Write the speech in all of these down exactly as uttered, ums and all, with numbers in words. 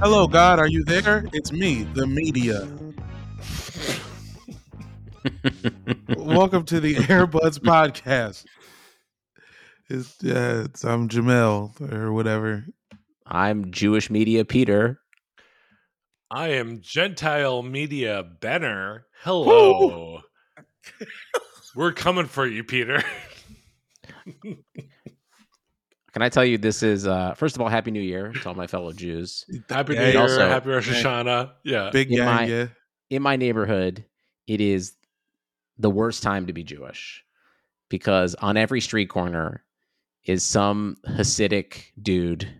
Hello, God, are you there? It's me, the media. Welcome to the Airbuds Podcast. It's, uh, it's, I'm Jamel or whatever. I'm Jewish media Peter. I am Gentile media Benner. Hello. We're coming for you, Peter. Can I tell you, this is, uh, first of all, Happy New Year to all my fellow Jews. Happy New Year, also, Happy Rosh Hashanah. Yeah. Big in, gang, my, yeah. In my neighborhood, it is the worst time to be Jewish because on every street corner is some Hasidic dude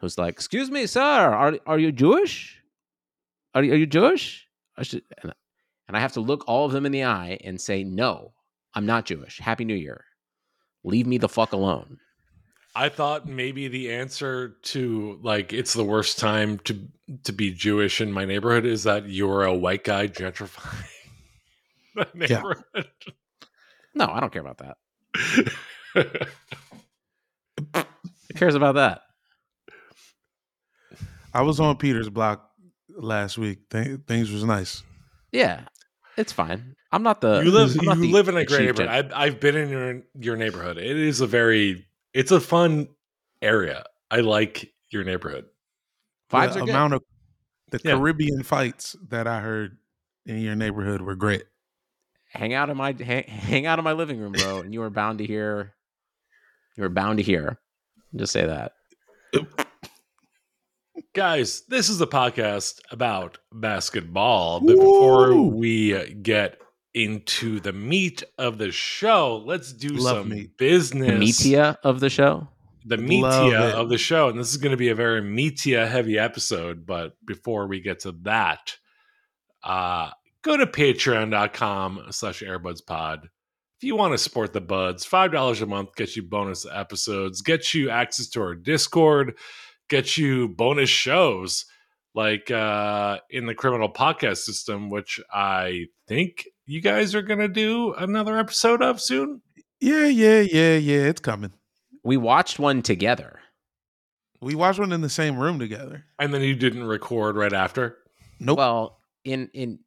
who's like, excuse me, sir, are are you Jewish? Are, are you Jewish? I should, and, and I have to look all of them in the eye and say, no, I'm not Jewish. Happy New Year. Leave me the fuck alone. I thought maybe the answer to, like, it's the worst time to to be Jewish in my neighborhood is that you're a white guy gentrifying my neighborhood. Yeah. No, I don't care about that. Who cares about that? I was on Peter's block last week. Th- things was nice. Yeah, it's fine. I'm not the... You live, you the, live in a great neighborhood. I've, I've been in your, your neighborhood. It is a very... It's a fun area. I like your neighborhood. Vibes the are amount good. Of the yeah. Caribbean fights that I heard in your neighborhood were great. Hang out in my hang, hang out in my living room, bro, and you are bound to hear. You are bound to hear. Just say that, guys. This is a podcast about basketball. But Woo! Before we get into the meat of the show, let's do Love some meat. business. The meatia of the show? The meatia of the show. And this is going to be a very meatia heavy episode. But before we get to that, uh, go to patreon.com slash airbudspod. If you want to support the buds, five dollars a month gets you bonus episodes, gets you access to our Discord, gets you bonus shows like uh, in the Criminal Podcast System, which I think... You guys are going to do another episode of soon? Yeah, yeah, yeah, yeah. It's coming. We watched one together. We watched one in the same room together. And then you didn't record right after? Nope. Well, in in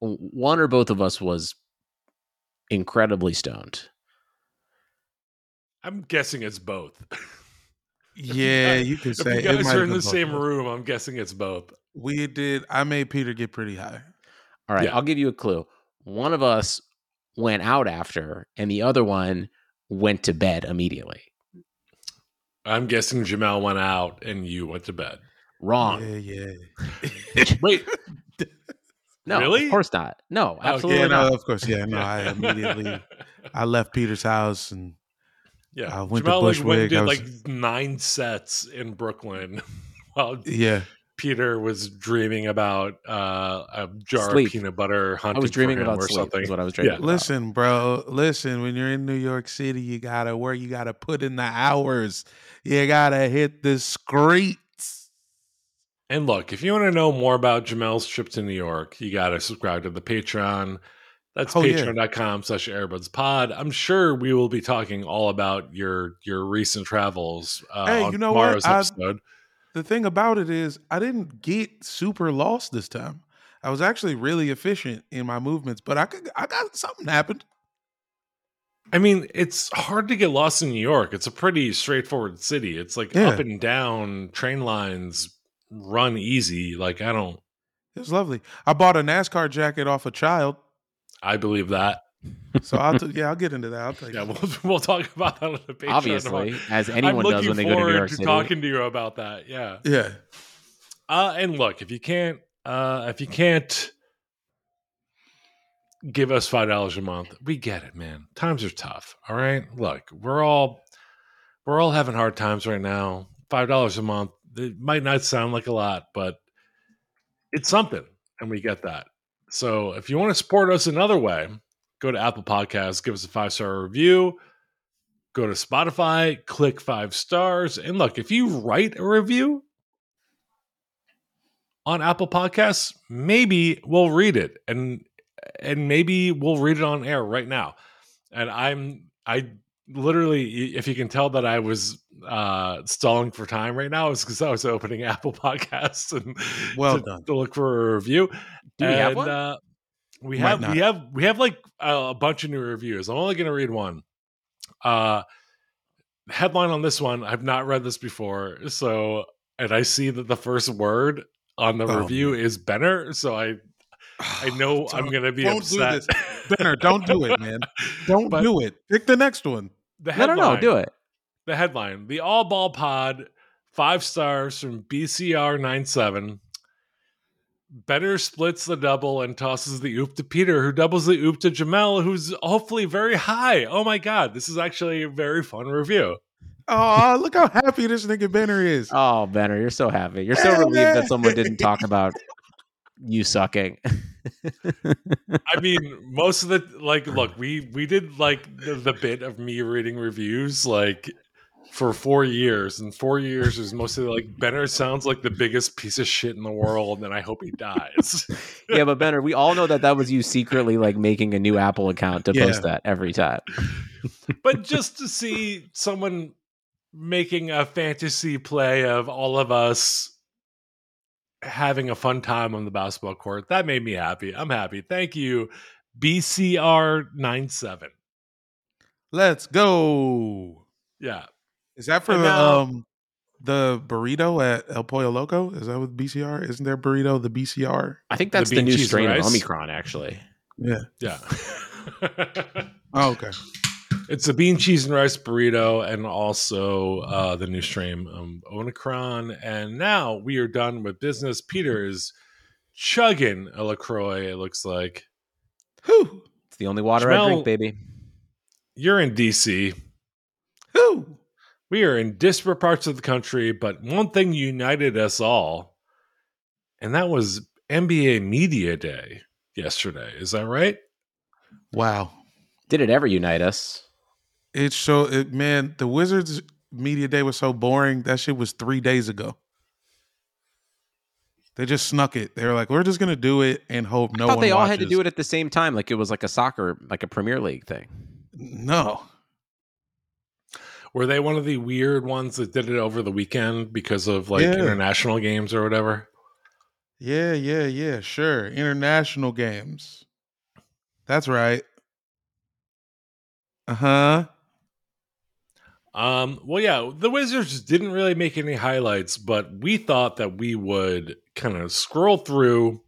one or both of us was incredibly stoned. I'm guessing it's both. Yeah, you could say. If you guys are in the same room, I'm guessing it's both. We did. I made Peter get pretty high. All right, yeah. I'll give you a clue. One of us went out after, and the other one went to bed immediately. I'm guessing Jamel went out, and you went to bed. Wrong. Yeah, yeah. Wait. No, really? Of course not. No, absolutely okay, not. No, of course, yeah. No, I immediately I left Peter's house, and yeah, I went Jamel to Bushwick. Went, did I was... like nine sets in Brooklyn while yeah. Peter was dreaming about uh, a jar Sleep. of peanut butter hunting I was dreaming for him about or something. Is what I was dreaming yeah. about. Listen, bro. Listen, when you're in New York City, you gotta work. You gotta put in the hours. You gotta hit the streets. And look, if you want to know more about Jamel's trip to New York, you gotta subscribe to the Patreon. That's oh, patreon.com yeah. slash airbudspod. I'm sure we will be talking all about your your recent travels uh, hey, on you know tomorrow's what? episode. I've- The thing about it is I didn't get super lost this time. I was actually really efficient in my movements, but I could, I got something happened. I mean, it's hard to get lost in New York. It's a pretty straightforward city. It's like yeah. up and down, train lines run easy. Like I don't. It was lovely. I bought a NASCAR jacket off a child. I believe that. So I'll t- yeah, I'll get into that. I'll take yeah, we'll, we'll talk about that on the Patreon. Obviously, tomorrow. As anyone I'm does when they go to New York City. I'm looking forward to talking to you about that. Yeah, yeah. Uh, and look, if you can't, uh, if you can't give us five dollars a month, we get it, man. Times are tough. All right, look, we're all we're all having hard times right now. Five dollars a month. It might not sound like a lot, but it's something, and we get that. So if you want to support us another way. Go to Apple Podcasts, give us a five-star review. Go to Spotify, click five stars. And look, if you write a review on Apple Podcasts, maybe we'll read it. And and maybe we'll read it on air right now. And I'm I literally, if you can tell that I was uh, stalling for time right now is because I was opening Apple Podcasts and well to, done. to look for a review. Do and, we have one? Uh, we Might have not. we have we have like uh, a bunch of new reviews. I'm only going to read one. Uh, headline on this one: I've not read this before, so and I see that the first word on the oh, review man. is Benner, so I. I know don't, I'm going to be don't upset. Do this. Benner, don't do it, man. Don't but do it. Pick the next one. The headline, no, no, no. Do it. The headline. The All Ball Pod, five stars from B C R ninety-seven. Benner splits the double and tosses the oop to Peter, who doubles the oop to Jamel, who's hopefully very high. Oh, my God. This is actually a very fun review. Oh, look how happy this nigga Benner is. Oh, Benner, you're so happy. You're so relieved that someone didn't talk about you sucking. I mean, most of the like look, we we did like the, the bit of me reading reviews like for four years, and four years is mostly like Benner sounds like the biggest piece of shit in the world, and I hope he dies. Yeah, but Benner, we all know that that was you secretly like making a new Apple account to yeah. post that every time. But just to see someone making a fantasy play of all of us having a fun time on the basketball court, that made me happy. I'm happy. Thank you, B C R ninety-seven. Let's go. Yeah, is that for the, um the burrito at El Pollo Loco? Is that with B C R? Isn't there burrito the B C R? I think that's the, the new strain of Omicron, actually. Yeah, yeah. Oh, okay. It's a bean, cheese, and rice burrito, and also uh, the new stream, um, Omicron. And now we are done with business. Peter is chugging a LaCroix, it looks like. Whew. It's the only water Jamel, I drink, baby. You're in D C. Whew. We are in disparate parts of the country, but one thing united us all, and that was N B A Media Day yesterday. Is that right? Wow. Did it ever unite us? It so it, man, the Wizards Media Day was so boring. That shit was three days ago. They just snuck it. They were like, we're just gonna do it and hope no one watches. I thought they all had to do it at the same time, like it was like a soccer, like a Premier League thing. No. Were they one of the weird ones that did it over the weekend because of like yeah. international games or whatever? Yeah, yeah, yeah, sure. International games. That's right. Uh-huh. Um, well, yeah, the Wizards didn't really make any highlights, but we thought that we would kind of scroll through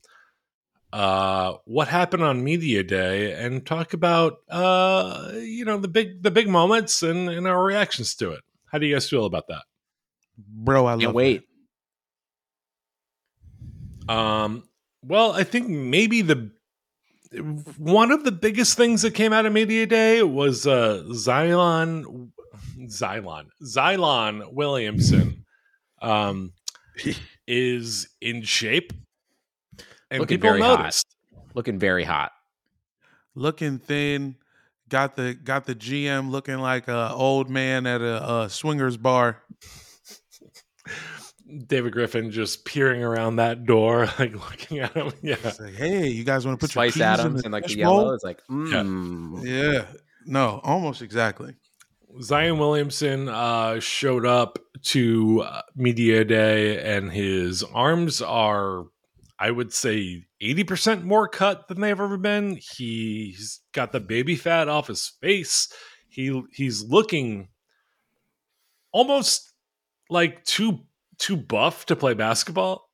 uh, what happened on Media Day and talk about, uh, you know, the big the big moments and, and our reactions to it. How do you guys feel about that? Bro, I love Can't wait. That. Um, well, I think maybe the one of the biggest things that came out of Media Day was uh, Zion, Zion, Zion Williamson um, is in shape. And looking people very noticed. Hot. Looking very hot. Looking thin. Got the got the G M looking like an old man at a, a swingers bar. David Griffin just peering around that door, like looking at him. Yeah. It's like, hey, you guys want to put Spice your keys Adams in and like the yellow? Bowl? It's like, mm. yeah. yeah, no, almost exactly. Zion Williamson uh, showed up to Media Day, and his arms are, I would say, eighty percent more cut than they've ever been. He's got the baby fat off his face. He he's looking almost like too. too buff to play basketball.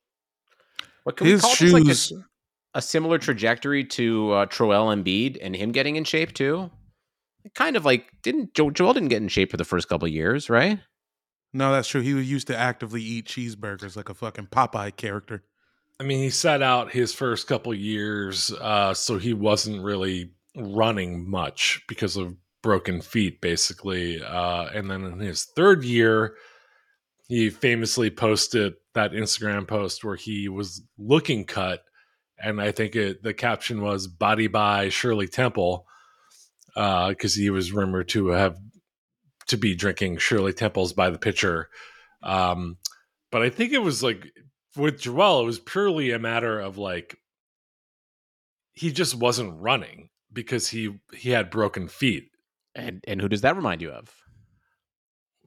What can His we call shoes. This like a, a similar trajectory to uh, Joel Embiid and him getting in shape too? Kind of like didn't jo- Joel didn't get in shape for the first couple of years, right? No, that's true. He was used to actively eat cheeseburgers like a fucking Popeye character. I mean, he sat out his first couple of years, uh, so he wasn't really running much because of broken feet, basically. Uh, and then in his third year, he famously posted that Instagram post where he was looking cut, and I think it, the caption was "Body by Shirley Temple," because uh, he was rumored to have to be drinking Shirley Temples by the pitcher. Um, but I think it was like with Joel, it was purely a matter of like he just wasn't running because he he had broken feet. And and who does that remind you of?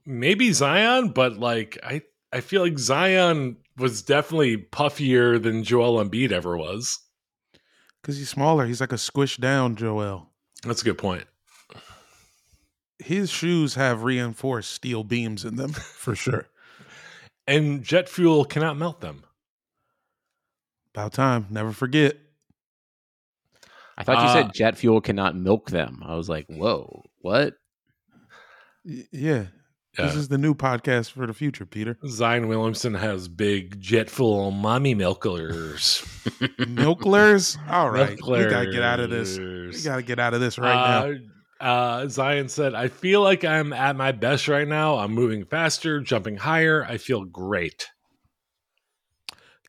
maybe Zion, but like I, I feel like Zion was definitely puffier than Joel Embiid ever was. Because he's smaller. He's like a squished down Joel. That's a good point. His shoes have reinforced steel beams in them, for sure. And jet fuel cannot melt them. About time. Never forget. I thought you uh, said jet fuel cannot milk them. I was like, whoa, what? Y- yeah. Uh, this is the new podcast for the future, Peter. Zion Williamson has big jet fuel mommy milklers. Milklers? All right. Milklers. We got to get out of this. We got to get out of this right uh, now. Uh, Zion said, I feel like I'm at my best right now. I'm moving faster, jumping higher. I feel great.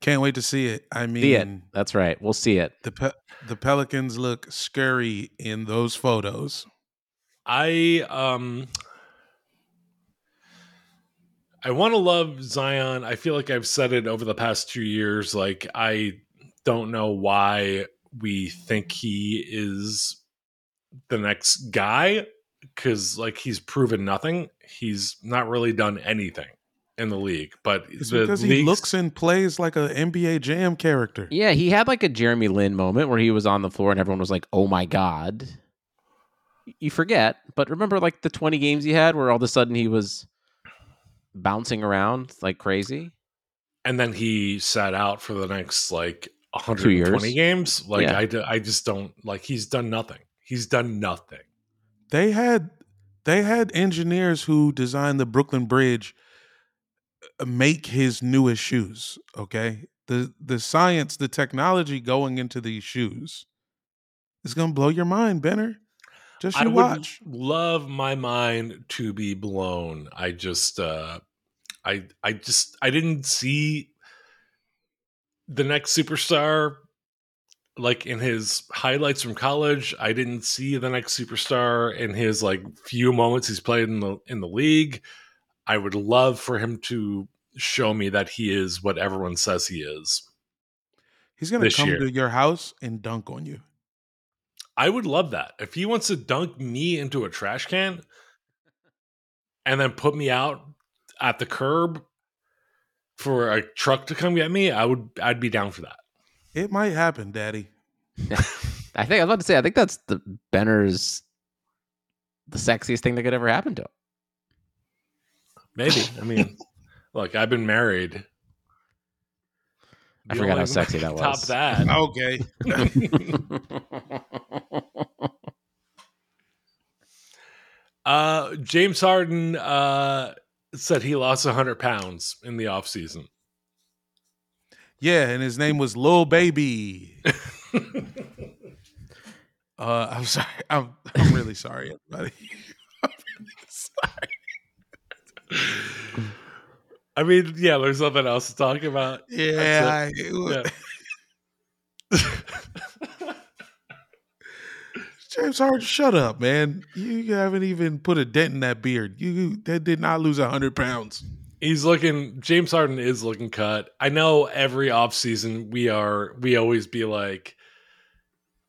Can't wait to see it. I mean, see it. That's right. We'll see it. The pe- the Pelicans look scurry in those photos. I um, I want to love Zion. I feel like I've said it over the past two years. Like, I don't know why we think he is the next guy, because like he's proven nothing. He's not really done anything in the league, but it's the because he looks and plays like an N B A Jam character. Yeah, he had like a Jeremy Lin moment where he was on the floor and everyone was like, oh my God. You forget, but remember like the twenty games he had where all of a sudden he was bouncing around like crazy, and then he sat out for the next like one hundred twenty games. Like, yeah. I, I just don't like he's done nothing. He's done nothing. They had they had engineers who designed the Brooklyn Bridge make his newest shoes, okay? The the science, the technology going into these shoes is going to blow your mind, Benner. Just you I watch. Would love my mind to be blown. I just uh, I I just I didn't see the next superstar. Like in his highlights from college, I didn't see the next superstar in his like few moments he's played in the in the league. I would love for him to show me that he is what everyone says he is. He's going to come year. to your house and dunk on you. I would love that. If he wants to dunk me into a trash can and then put me out at the curb for a truck to come get me, I would I'd be down for that. It might happen, Daddy. I think I was about to say, I think that's the Benner's the sexiest thing that could ever happen to him. Maybe. I mean, look, I've been married. I you forgot how sexy that was. Top that. Okay. uh, James Harden uh, said he lost one hundred pounds in the offseason. Yeah, and his name was Lil Baby. uh, I'm sorry. I'm, I'm really sorry, everybody. I'm really sorry. I mean, yeah, there's nothing else to talk about. Yeah. I, yeah. James Harden, shut up, man. You haven't even put a dent in that beard. You that did not lose one hundred pounds. He's looking, James Harden is looking cut. I know every offseason we are, we always be like,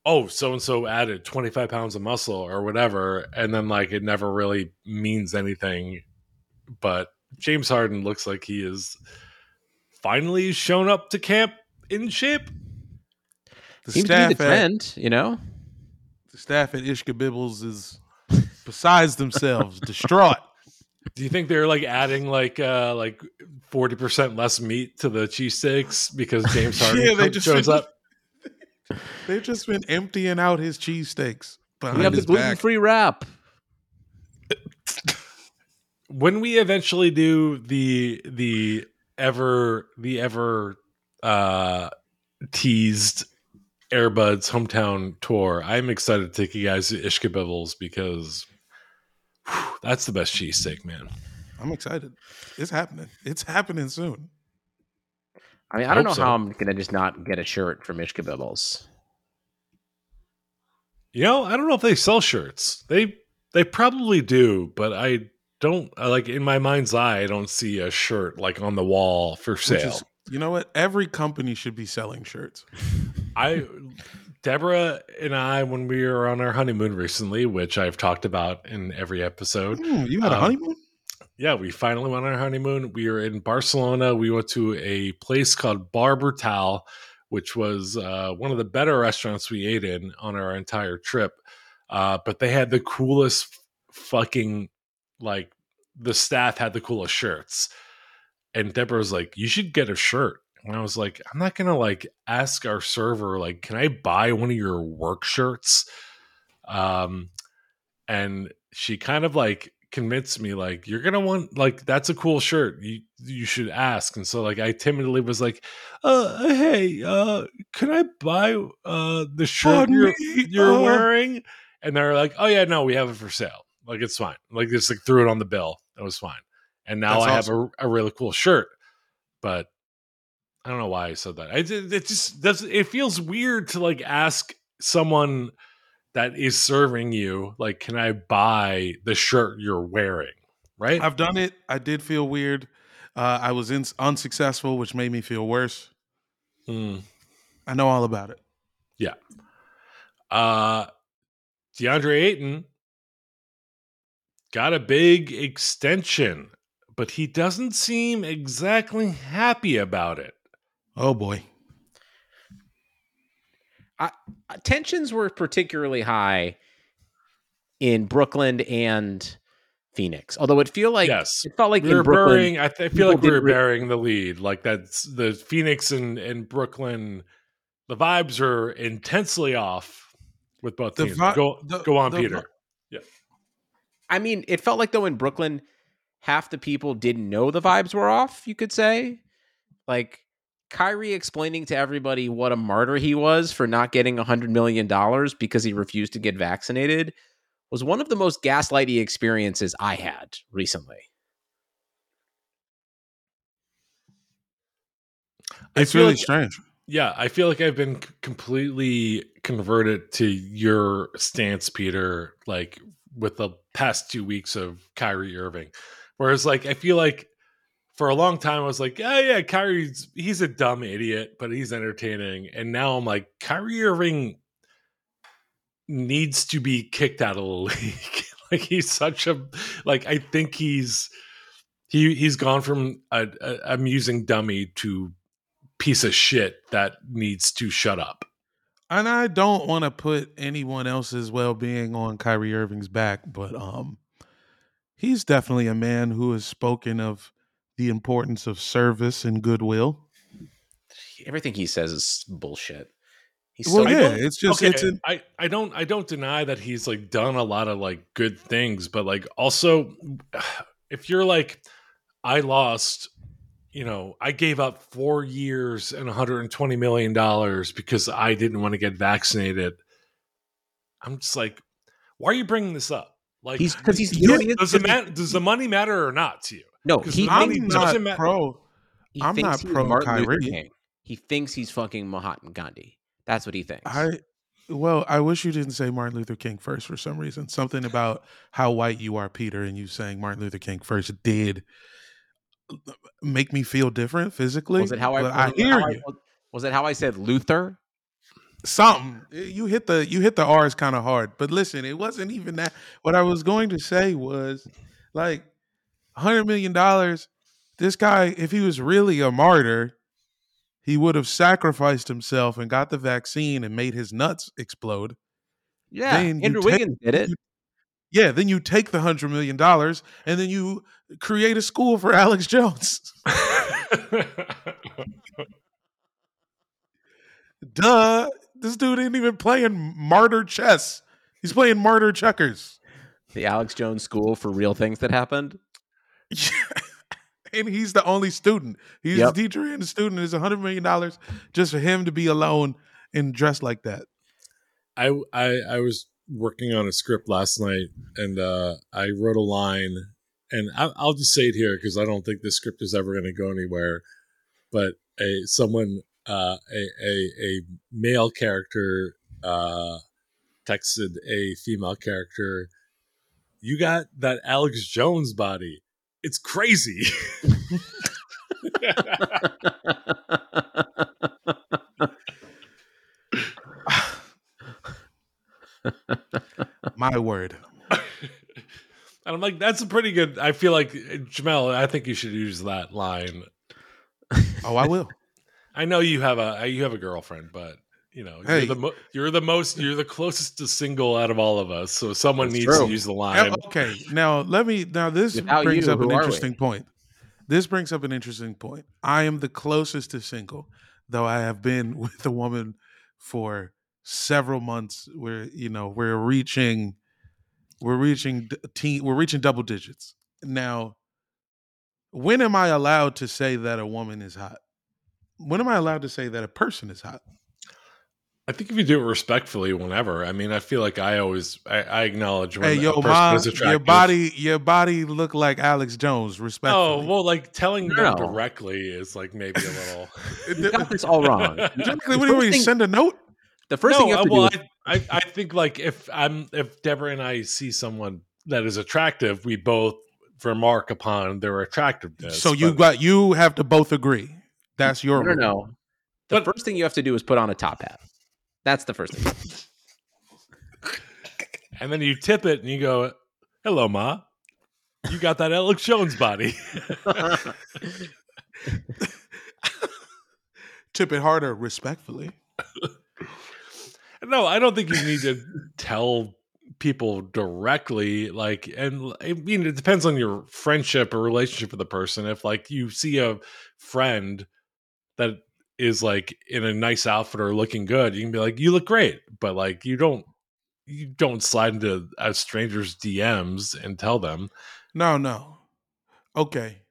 oh, so-and-so added twenty-five pounds of muscle or whatever. And then like, it never really means anything, but James Harden looks like he is finally shown up to camp in shape. The Seems staff to be the trend, at, you know, the staff at Ishkabibbles is besides themselves, distraught. Do you think they're like adding like uh, like forty percent less meat to the cheesesteaks because James Harden yeah, they just shows been, up? They've just been emptying out his cheesesteaks. We have the gluten-free wrap. When we eventually do the the ever the ever uh, teased Airbuds hometown tour, I'm excited to take you guys to Ishkabibbles because. Whew, that's the best cheesesteak, man. I'm excited. It's happening. It's happening soon. I mean, I, I don't know so. how I'm going to just not get a shirt from Ishkabibbles. You know, I don't know if they sell shirts. They they probably do, but I don't, like, in my mind's eye, I don't see a shirt, like, on the wall for sale. Is, you know what? Every company should be selling shirts. I... Deborah and I, when we were on our honeymoon recently, which I've talked about in every episode. Mm, you had um, a honeymoon? yeah, we finally went on our honeymoon. We were in Barcelona. We went to a place called Barbertal, which was uh, one of the better restaurants we ate in on our entire trip. Uh, but they had the coolest fucking, like, the staff had the coolest shirts. And Deborah was like, you should get a shirt. And I was like, I'm not going to, like, ask our server, like, can I buy one of your work shirts? Um, and she kind of, like, convinced me, like, you're going to want, like, that's a cool shirt. You you should ask. And so, like, I timidly was like, uh, hey, uh, can I buy uh, the shirt you're, you're wearing? And they're like, oh, yeah, no, we have it for sale. Like, it's fine. Like, just, like, threw it on the bill. That was fine. And now that's I awesome. have a, a really cool shirt. But I don't know why I said that. I, it just that's, it feels weird to, like, ask someone that is serving you, like, can I buy the shirt you're wearing? Right? I've done it. I did feel weird. Uh, I was in, unsuccessful, which made me feel worse. Mm. I know all about it. Yeah. Uh, DeAndre Ayton got a big extension, but he doesn't seem exactly happy about it. Oh, boy. I, tensions were particularly high in Brooklyn and Phoenix, although it feel like yes. it felt like we in were Brooklyn, burying, I, th- I feel like we were re- burying the lead. Like that's the Phoenix and, and Brooklyn, the vibes are intensely off with both the teams. Vi- go, the, go on, the, Peter. The, yeah, I mean, it felt like though in Brooklyn, half the people didn't know the vibes were off. You could say, like, Kyrie explaining to everybody what a martyr he was for not getting one hundred million dollars because he refused to get vaccinated was one of the most gaslighty experiences I had recently. It's really like, strange. Yeah, I feel like I've been completely converted to your stance, Peter, like with the past two weeks of Kyrie Irving. Whereas, like, I feel like for a long time, I was like, yeah, yeah, Kyrie's, he's a dumb idiot, but he's entertaining. And now I'm like, Kyrie Irving needs to be kicked out of the league. Like, he's such a, like, I think he's, he, he's gone from a, a amusing dummy to piece of shit that needs to shut up. And I don't want to put anyone else's well-being on Kyrie Irving's back, but um, he's definitely a man who has spoken of the importance of service and goodwill. Everything he says is bullshit. He's well, so yeah, it's just okay, it's an- I, I don't I don't deny that he's like done a lot of like good things, but like also if you're like I lost, you know, I gave up four years and one hundred twenty million dollars because I didn't want to get vaccinated. I'm just like, why are you bringing this up? Like, he's because he's you know, does the ma- does the money matter or not to you? No, he I'm thinks, not doesn't pro. He I'm thinks not he's pro Martin Luther King. He thinks he's fucking Mahatma Gandhi. That's what he thinks. I well, I wish you didn't say Martin Luther King first for some reason. Something about how white you are, Peter, and you saying Martin Luther King first did make me feel different physically. Was it how I, was I hear how you? I, was it how I said Luther? Something you hit the you hit the R's kind of hard, but listen, it wasn't even that. What I was going to say was like. one hundred million dollars, this guy, if he was really a martyr, he would have sacrificed himself and got the vaccine and made his nuts explode. Yeah, then Andrew take, Wiggins did it. You, yeah, then you take the one hundred million dollars and then you create a school for Alex Jones. Duh, this dude ain't even playing martyr chess. He's playing martyr checkers. The Alex Jones School for Real Things That Happened? And he's the only student. He's yep. the teacher and the student. It's one hundred million dollars just for him to be alone and dressed like that. I, I I was working on a script last night, and uh, I wrote a line. And I, I'll just say it here because I don't think this script is ever going to go anywhere. But a someone, uh, a, a, a male character uh, texted a female character, "You got that Alex Jones body. It's crazy." My word. I don't like, that's a pretty good. I feel like, Jamel, I think you should use that line. Oh, I will. I know you have a you have a girlfriend, but you know hey. you're the mo- you're the most you're the closest to single out of all of us. So someone that's needs true. to use the line. Okay, now let me. Now this Without brings you, up an interesting we? point. This brings up an interesting point. I am the closest to single, though I have been with a woman for several months. Where you know we're reaching, we're reaching teen, we're reaching double digits now. When am I allowed to say that a woman is hot? When am I allowed to say that a person is hot? I think if you do it respectfully, whenever. I mean, I feel like I always I, I acknowledge when hey, yo, a person Ma, is attractive. Your body, your body look like Alex Jones. Respectfully. Oh well, like telling no. them directly is like maybe a little. You got this all wrong. Directly, what do you mean? Send a note. The first no, thing you have to well, do. Is- I, I I think like if I'm if Deborah and I see someone that is attractive, we both remark upon their attractiveness. So you got you have to both agree. That's your no, no, no. The but, first thing you have to do is put on a top hat. That's the first thing. And then you tip it and you go, "Hello, Ma. You got that Alex Jones body." Tip it harder, respectfully. No, I don't think you need to tell people directly, like, and I mean, it depends on your friendship or relationship with the person. If like you see a friend that is like in a nice outfit or looking good, you can be like, "You look great," but like you don't, you don't slide into a stranger's D Ms and tell them. No, no, okay,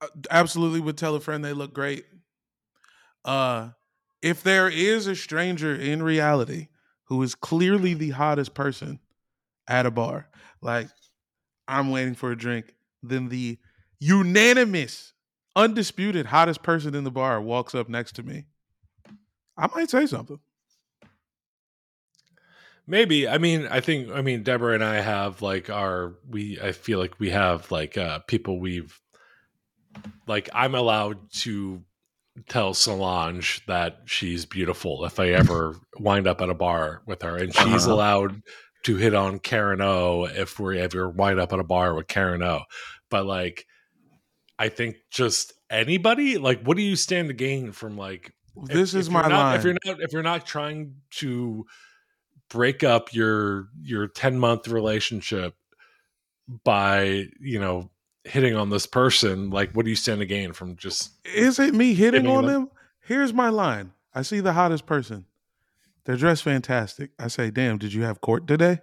I absolutely would tell a friend they look great. Uh, if there is a stranger in reality who is clearly the hottest person at a bar, like, I'm waiting for a drink, then the unanimous, undisputed hottest person in the bar walks up next to me, I might say something. Maybe. I mean, I think, I mean, Deborah and I have, like, our, we, I feel like we have, like, uh, people we've, like, I'm allowed to tell Solange that she's beautiful if I ever wind up at a bar with her, and she's uh-huh. allowed to hit on Karen O if we ever wind up at a bar with Karen O. But like, I think just anybody, like, what do you stand to gain from like this? If, is if my not, line. If you're not if you're not trying to break up your your ten month relationship by, you know, hitting on this person, like, what do you stand to gain from just? Is it me hitting on them? them? Here's my line. I see the hottest person. They're dressed fantastic. I say, "Damn, did you have court today?"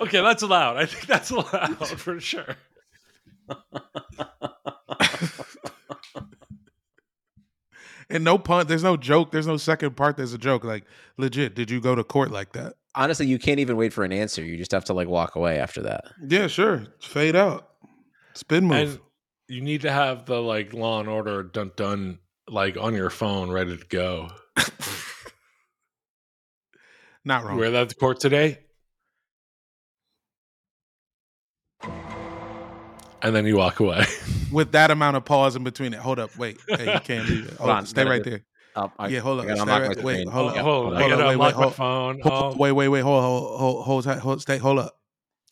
Okay, that's allowed. I think that's allowed for sure. And no pun. There's no joke. There's no second part. There's a joke. Like, legit, did you go to court like that? Honestly, you can't even wait for an answer. You just have to like walk away after that. Yeah, sure. Fade out. Spin move. And you need to have the like Law and Order dun dun like on your phone ready to go. Not wrong. You wear that to court today? And then you walk away. With that amount of pause in between it. Hold up. Wait. Hey, you can't leave it. Hold on, stay right there. Um, I, yeah, hold up. Stay right, wait, hold up. Hold up. I gotta unlock my phone. Oh. Wait, wait, wait. Hold, hold, hold, hold, hold, hold, stay. Hold up.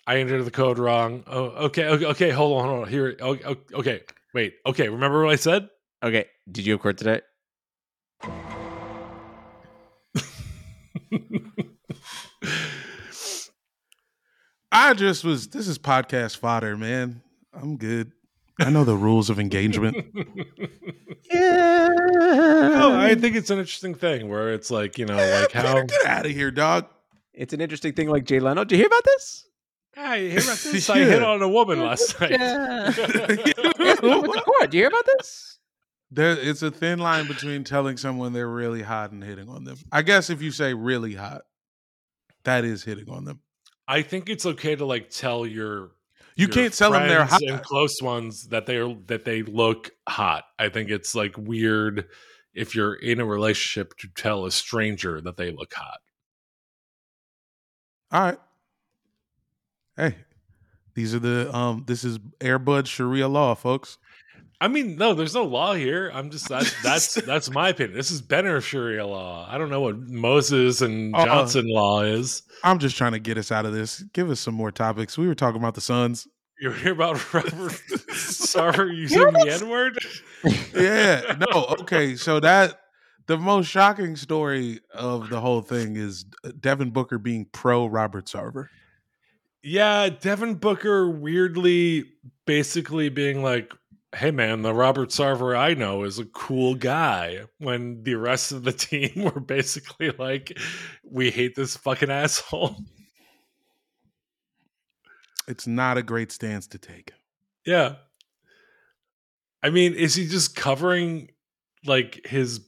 I entered the code wrong. Oh, okay, okay, okay. Hold on, hold on. Here. Oh, okay, wait. Okay, remember what I said? Okay. Did you have court today? I just was. This is podcast fodder, man. I'm good. I know the rules of engagement. Yeah. No, I think it's an interesting thing where it's like, you know, yeah, like how get out of here, dog. It's an interesting thing like Jay Leno. Did you hear about this? I hear about this. Yeah. I hit on a woman last night. Yeah. Did you hear about this? There, it's a thin line between telling someone they're really hot and hitting on them. I guess if you say really hot, that is hitting on them. I think it's okay to like tell your You Your can't tell them they're hot. And close ones that they are, that they look hot. I think it's like weird if you're in a relationship to tell a stranger that they look hot. All right. Hey, these are the um. This is Airbuds Sharia law, folks. I mean, no, there's no law here. I'm just that's that's that's my opinion. This is Benner Sharia law. I don't know what Moses and Johnson uh, law is. I'm just trying to get us out of this. Give us some more topics. We were talking about the Suns. You hear about Robert Sarver using the N word? Yeah. No. Okay. So that the most shocking story of the whole thing is Devin Booker being pro Robert Sarver. Yeah, Devin Booker weirdly, basically being like, "Hey man, the Robert Sarver I know is a cool guy," when the rest of the team were basically like, "We hate this fucking asshole." It's not a great stance to take. Yeah. I mean, is he just covering like his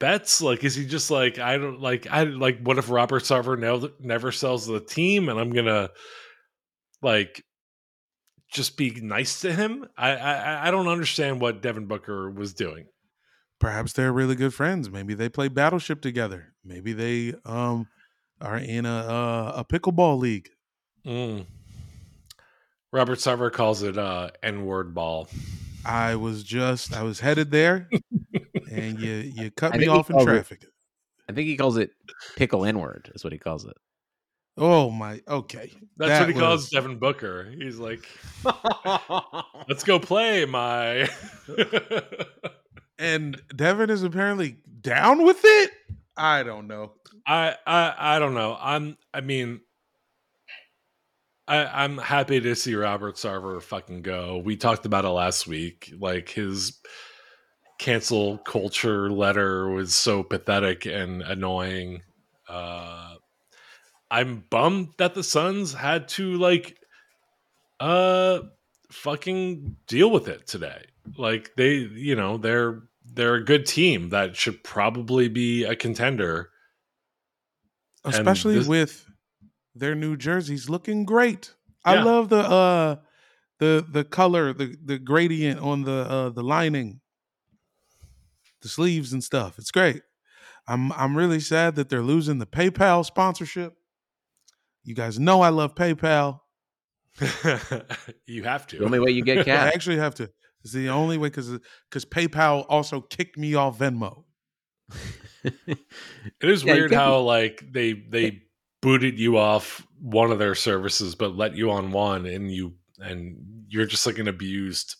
bets? Like, is he just like, I don't like, I like, what if Robert Sarver ne- never sells the team and I'm going to like just be nice to him? I, I I don't understand what Devin Booker was doing. Perhaps they're really good friends. Maybe they play Battleship together. Maybe they um are in a, uh, a pickleball league. Mm. Robert Sarver calls it uh, N-word ball. I was just, I was headed there, and you you cut me off in traffic. It, I think he calls it pickle N-word is what he calls it. Oh, my, okay. That's that what he was... calls Devin Booker. He's like, let's go play, my. And Devin is apparently down with it? I don't know. I, I, I don't know. I'm, I mean... I, I'm happy to see Robert Sarver fucking go. We talked about it last week. Like, his cancel culture letter was so pathetic and annoying. Uh, I'm bummed that the Suns had to like uh fucking deal with it today. Like, they, you know, they're they're a good team that should probably be a contender, especially this- with. Their new jerseys looking great. Yeah. I love the uh, the the color, the, the gradient on the uh, the lining, the sleeves and stuff. It's great. I'm I'm really sad that they're losing the PayPal sponsorship. You guys know I love PayPal. You have to. The only way you get cash. I actually have to. It's the only way because because PayPal also kicked me off Venmo. It is yeah, weird how like they they. Yeah. Booted you off one of their services, but let you on one, and you and you're just like an abused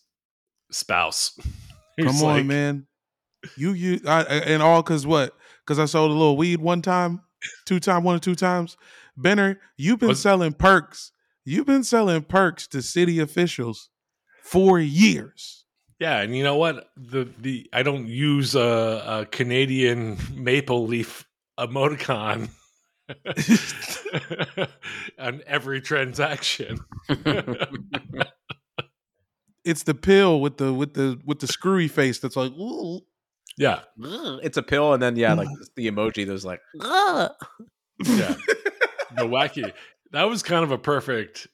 spouse. Come on, like, man! You you I, and all because what? Because I sold a little weed one time, two time, one or two times. Benner, you've been what? selling perks. You've been selling perks to city officials for years. Yeah, and you know what? The the I don't use a, a Canadian maple leaf emoticon. On every transaction. It's the pill with the with the with the screwy face that's like, ooh. Yeah, it's a pill, and then yeah, like the emoji that's like, ah. Yeah, the wacky. That was kind of a perfect.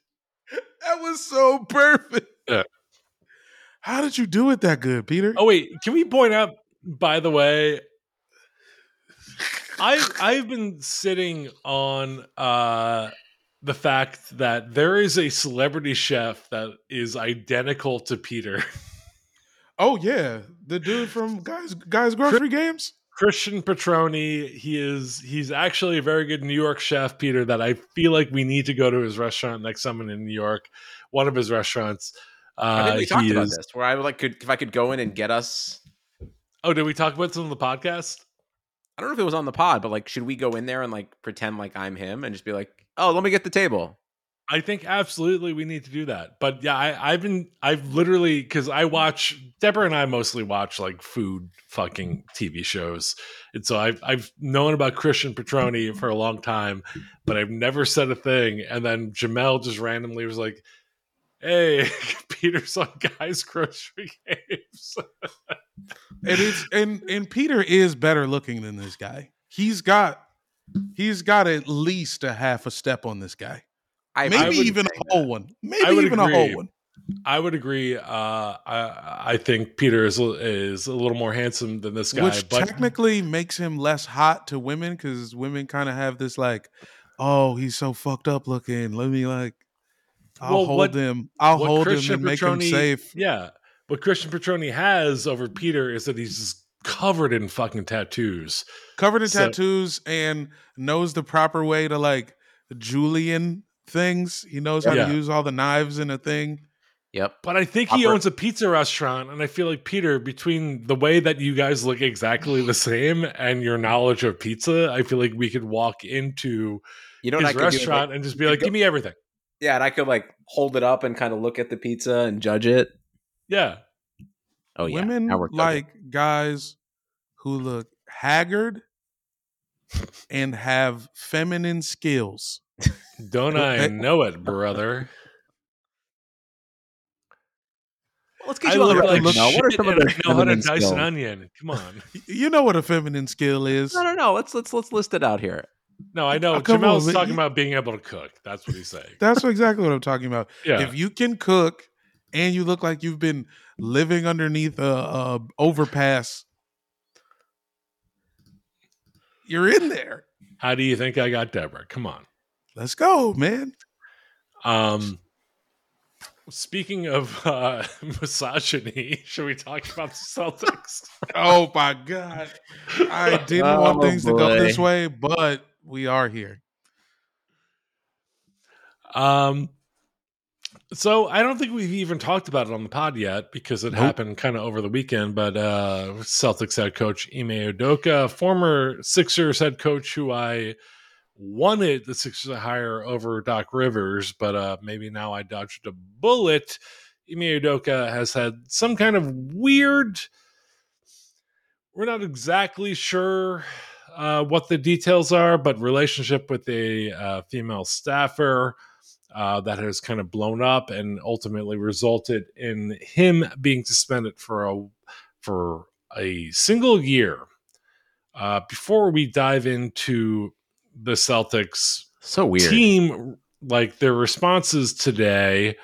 That was so perfect. Yeah. How did you do it that good, Peter? Oh wait, can we point out? By the way. I, I've been sitting on uh, the fact that there is a celebrity chef that is identical to Peter. Oh, yeah. The dude from Guys Guys Grocery Games? Christian Petroni. He is. He's actually a very good New York chef, Peter, that I feel like we need to go to his restaurant next summer in New York. One of his restaurants. Uh, I think we talked about is, this, where I would like could, if I could go in and get us. Oh, did we talk about this on the podcast? I don't know if it was on the pod, but like, should we go in there and like pretend like I'm him and just be like, "Oh, let me get the table"? I think absolutely we need to do that. But yeah, I, I've been, I've literally, because I watch Deborah and I mostly watch like food fucking T V shows, and so I've I've known about Christian Petroni for a long time, but I've never said a thing. And then Jamel just randomly was like, "Hey, Peter's on Guys Grocery Games." And it's and and Peter is better looking than this guy. He's got he's got at least a half a step on this guy. I, Maybe I even a whole that. one. Maybe even agree. a whole one. I would agree. Uh, I I think Peter is is a little more handsome than this guy, which but technically makes him less hot to women because women kind of have this like, "Oh, he's so fucked up looking. Let me like." I'll well, hold what, him. I'll hold Christian him and Petroni, make him safe. Yeah. what Christian Petroni has over Peter is that he's just covered in fucking tattoos. Covered in so, tattoos and knows the proper way to, like, Julian things. He knows how yeah. to use all the knives in a thing. Yep. But I think Hopper. he owns a pizza restaurant, and I feel like, Peter, between the way that you guys look exactly the same and your knowledge of pizza, I feel like we could walk into you know his restaurant like, and just be like, go, give me everything. Yeah, and I could, like, hold it up and kind of look at the pizza and judge it. Yeah. Oh, yeah. Women like guys who look haggard and have feminine skills. Don't I know it, brother? Let's get you I a little like, like no, what are some of the I know how to dice skills? An onion. Come on. You know what a feminine skill is. No, no, no. Let's let's let's list it out here. No, I know. Oh, Jamel's on, talking about being able to cook. That's what he's saying. That's exactly what I'm talking about. Yeah. If you can cook and you look like you've been living underneath a, a overpass, you're in there. How do you think I got Deborah? Come on. Let's go, man. Um Speaking of uh, misogyny, should we talk about the Celtics? Oh, my God. I didn't oh, want things boy. to go this way, but we are here. Um, So I don't think we've even talked about it on the pod yet because it nope. happened kind of over the weekend. But uh, Celtics head coach Ime Udoka, former Sixers head coach who I – wanted the Sixers to hire over Doc Rivers, but uh, maybe now I dodged a bullet. Ime Udoka has had some kind of weird, we're not exactly sure uh, what the details are, but relationship with a uh, female staffer uh, that has kind of blown up and ultimately resulted in him being suspended for a, for a single year. Uh, before we dive into the Celtics so weird. team, like their responses today.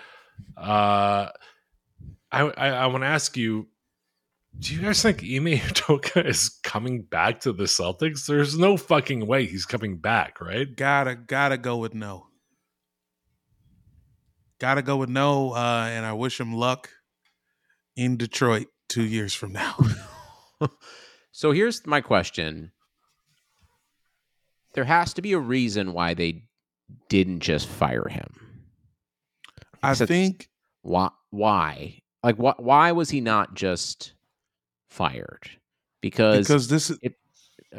Uh, I I, I want to ask you, do you guys think Ime Udoka is coming back to the Celtics? There's no fucking way he's coming back, right? Gotta gotta go with no. Gotta go with no, uh, and I wish him luck in Detroit two years from now. So here's my question. There has to be a reason why they didn't just fire him. I think why, why, like why, why was he not just fired? Because because this is it,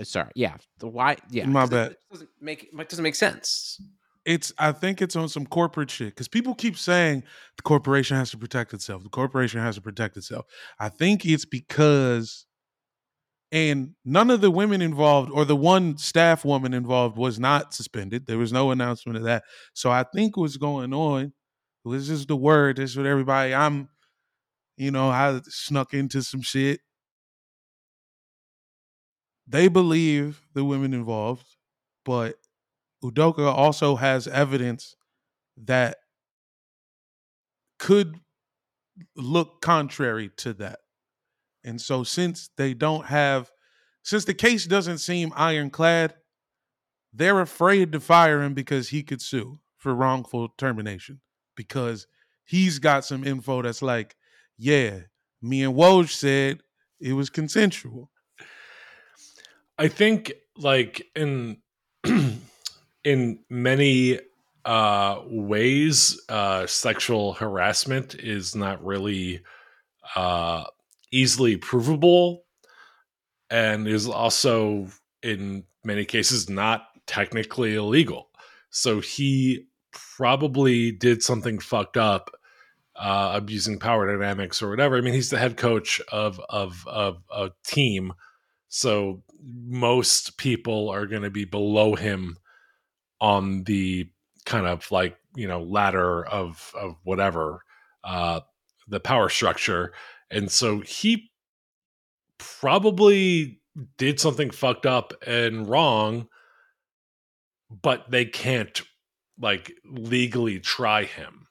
sorry, yeah, the why, yeah, my bad. It doesn't make it doesn't make sense. It's I think it's on some corporate shit because people keep saying the corporation has to protect itself. The corporation has to protect itself. I think it's because. And none of the women involved or the one staff woman involved was not suspended. There was no announcement of that. So I think what's going on, this is the word, this is what everybody, I'm, you know, I snuck into some shit. They believe the women involved, but Udoka also has evidence that could look contrary to that. And so since they don't have, since the case doesn't seem ironclad, they're afraid to fire him because he could sue for wrongful termination because he's got some info that's like, yeah, me and Woj said it was consensual. I think like in, in many uh, ways, uh, sexual harassment is not really, uh, easily provable and is also in many cases not technically illegal. So he probably did something fucked up, uh, abusing power dynamics or whatever. I mean, he's the head coach of, of, of a team. So most people are going to be below him on the kind of like, you know, ladder of, of whatever, uh, the power structure. And so he probably did something fucked up and wrong, but they can't like legally try him.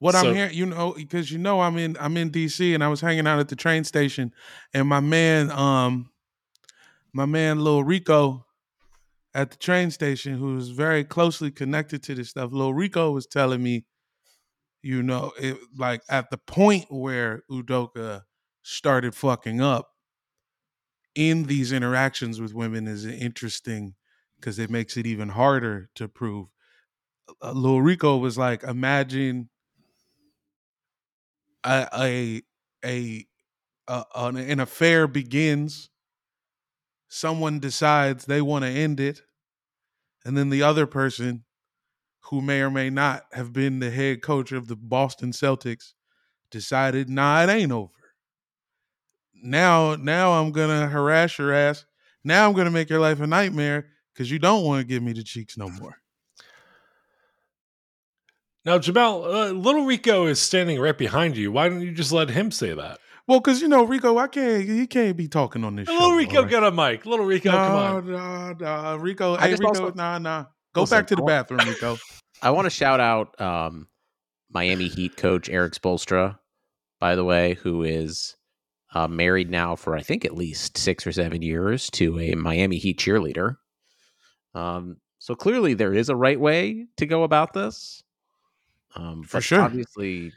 What so, I'm hearing, you know, because you know I'm in I'm in D C and I was hanging out at the train station, and my man, um, my man, Lil Rico, at the train station, who's very closely connected to this stuff. Lil Rico was telling me you know, it, like at the point where Udoka started fucking up in these interactions with women is interesting because it makes it even harder to prove. Uh, Lil Rico was like, imagine a a a, a, a an affair begins. Someone decides they want to end it, and then the other person, who may or may not have been the head coach of the Boston Celtics, decided, nah, it ain't over. Now, now I'm going to harass your ass. Now I'm going to make your life a nightmare because you don't want to give me the cheeks no more. Now, Jamel, uh, Little Rico is standing right behind you. Why don't you just let him say that? Well, because, you know, Rico, I can't, he can't be talking on this Little show. Little Rico, right? Get a mic. Little Rico, no, come on. Nah, nah, Rico, I hey, Rico, also- nah, nah. Go Listen, back to the bathroom, Rico. I want to shout out um, Miami Heat coach Eric Spoelstra, by the way, who is uh, married now for, I think, at least six or seven years to a Miami Heat cheerleader. Um, so clearly there is a right way to go about this. Um, for sure. Obviously,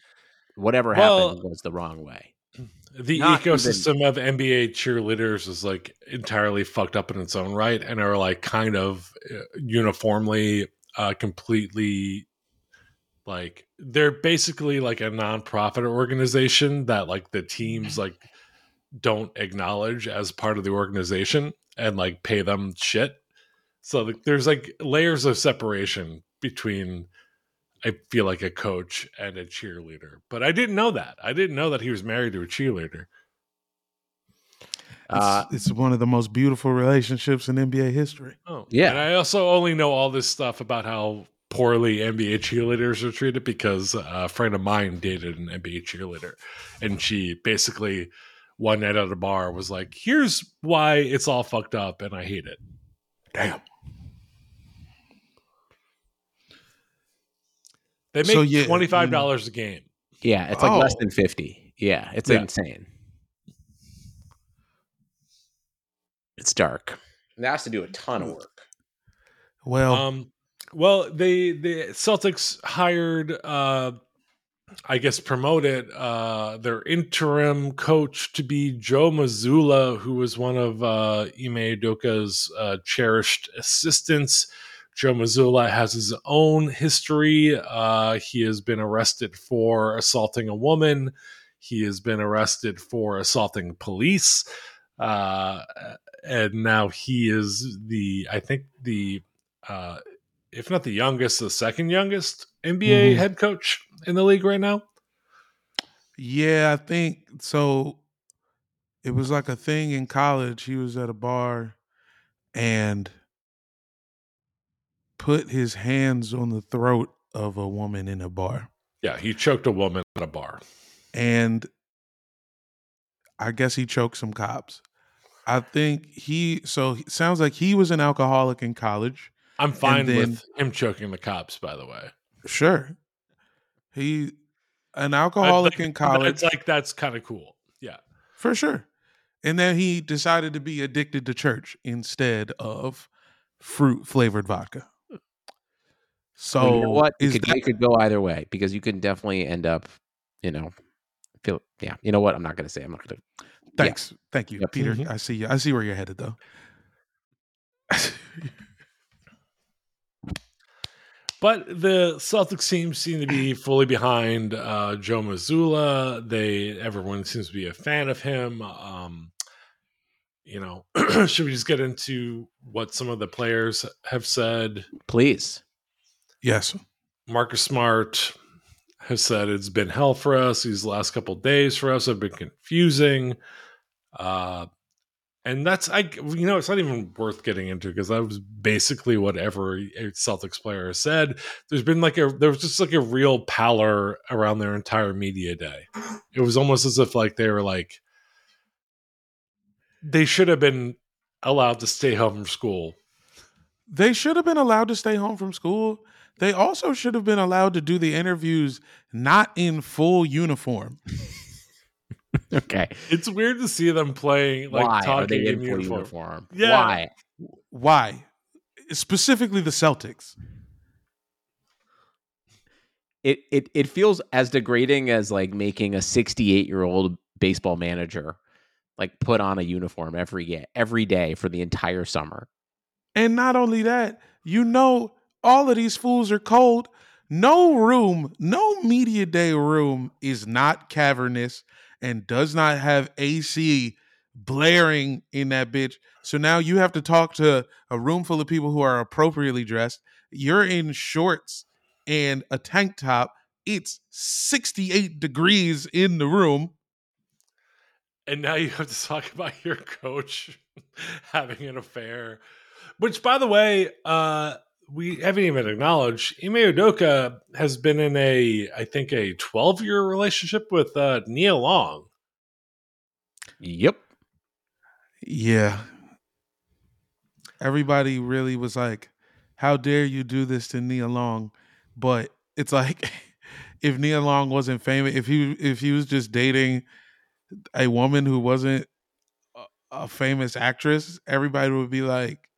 whatever well, happened was the wrong way. The Not ecosystem even. of N B A cheerleaders is like entirely fucked up in its own right, and are like kind of uniformly, uh, completely like they're basically like a nonprofit organization that like the teams like don't acknowledge as part of the organization and like pay them shit. So like, there's like layers of separation between. I feel like a coach and a cheerleader, but I didn't know that. I didn't know that he was married to a cheerleader. Uh, it's, it's one of the most beautiful relationships in N B A history. Oh yeah. And I also only know all this stuff about how poorly N B A cheerleaders are treated because a friend of mine dated an N B A cheerleader, and she basically one night at a bar was like, here's why it's all fucked up. And I hate it. Damn. They make so, yeah, twenty-five dollars mm, a game. Yeah, it's like oh. less than fifty. Yeah, it's yeah. insane. It's dark. And that has to do a ton of work. Well, um, well, they the Celtics hired, uh, I guess, promoted uh, their interim coach to be Joe Mazzulla, who was one of uh, Ime Udoka's uh, cherished assistants. Joe Mazzulla has his own history. Uh, he has been arrested for assaulting a woman. He has been arrested for assaulting police. Uh, and now he is the, I think the, uh, if not the youngest, the second youngest N B A mm-hmm. head coach in the league right now. Yeah, I think so. It was like a thing in college. He was at a bar and put his hands on the throat of a woman in a bar. Yeah, he choked a woman at a bar. And I guess he choked some cops. I think he, so it sounds like he was an alcoholic in college. I'm fine then, with him choking the cops, by the way. Sure. He, an alcoholic like, in college. It's like, that's kind of cool. Yeah. For sure. And then he decided to be addicted to church instead of fruit-flavored vodka. So you know what? It could, that- it could go either way because you can definitely end up, you know, feel, yeah. You know what? I'm not going to say. I'm not going to. Thanks. Yeah. Thank you, yep. Peter. Mm-hmm. I see you. I see where you're headed, though. But the Celtics team seem to be fully behind uh, Joe Mazzulla. They, everyone seems to be a fan of him. Um, you know, should we just get into what some of the players have said? Please. Yes. Marcus Smart has said it's been hell for us. These last couple of days for us have been confusing. Uh, and that's, I, you know, it's not even worth getting into because that was basically what every Celtics player said. There's been like a, there was just like a real pallor around their entire media day. It was almost as if like they were like, they should have been allowed to stay home from school. They should have been allowed to stay home from school. They also should have been allowed to do the interviews not in full uniform. Okay. It's weird to see them playing, like Why talking in uniform. uniform? Yeah. Why? Why? Specifically the Celtics. it it it feels as degrading as like making a sixty-eight year old baseball manager like put on a uniform every every day for the entire summer. And not only that, you know, all of these fools are cold. No room, no media day room is not cavernous and does not have A C blaring in that bitch. So now you have to talk to a room full of people who are appropriately dressed. You're in shorts and a tank top. It's sixty-eight degrees in the room. And now you have to talk about your coach having an affair. Which, by the way, uh, we haven't even acknowledged, Ime Udoka has been in a, I think, a twelve-year relationship with uh, Nia Long. Yep. Yeah. Everybody really was like, how dare you do this to Nia Long? But it's like, if Nia Long wasn't famous, if he, if he was just dating a woman who wasn't a, a famous actress, everybody would be like,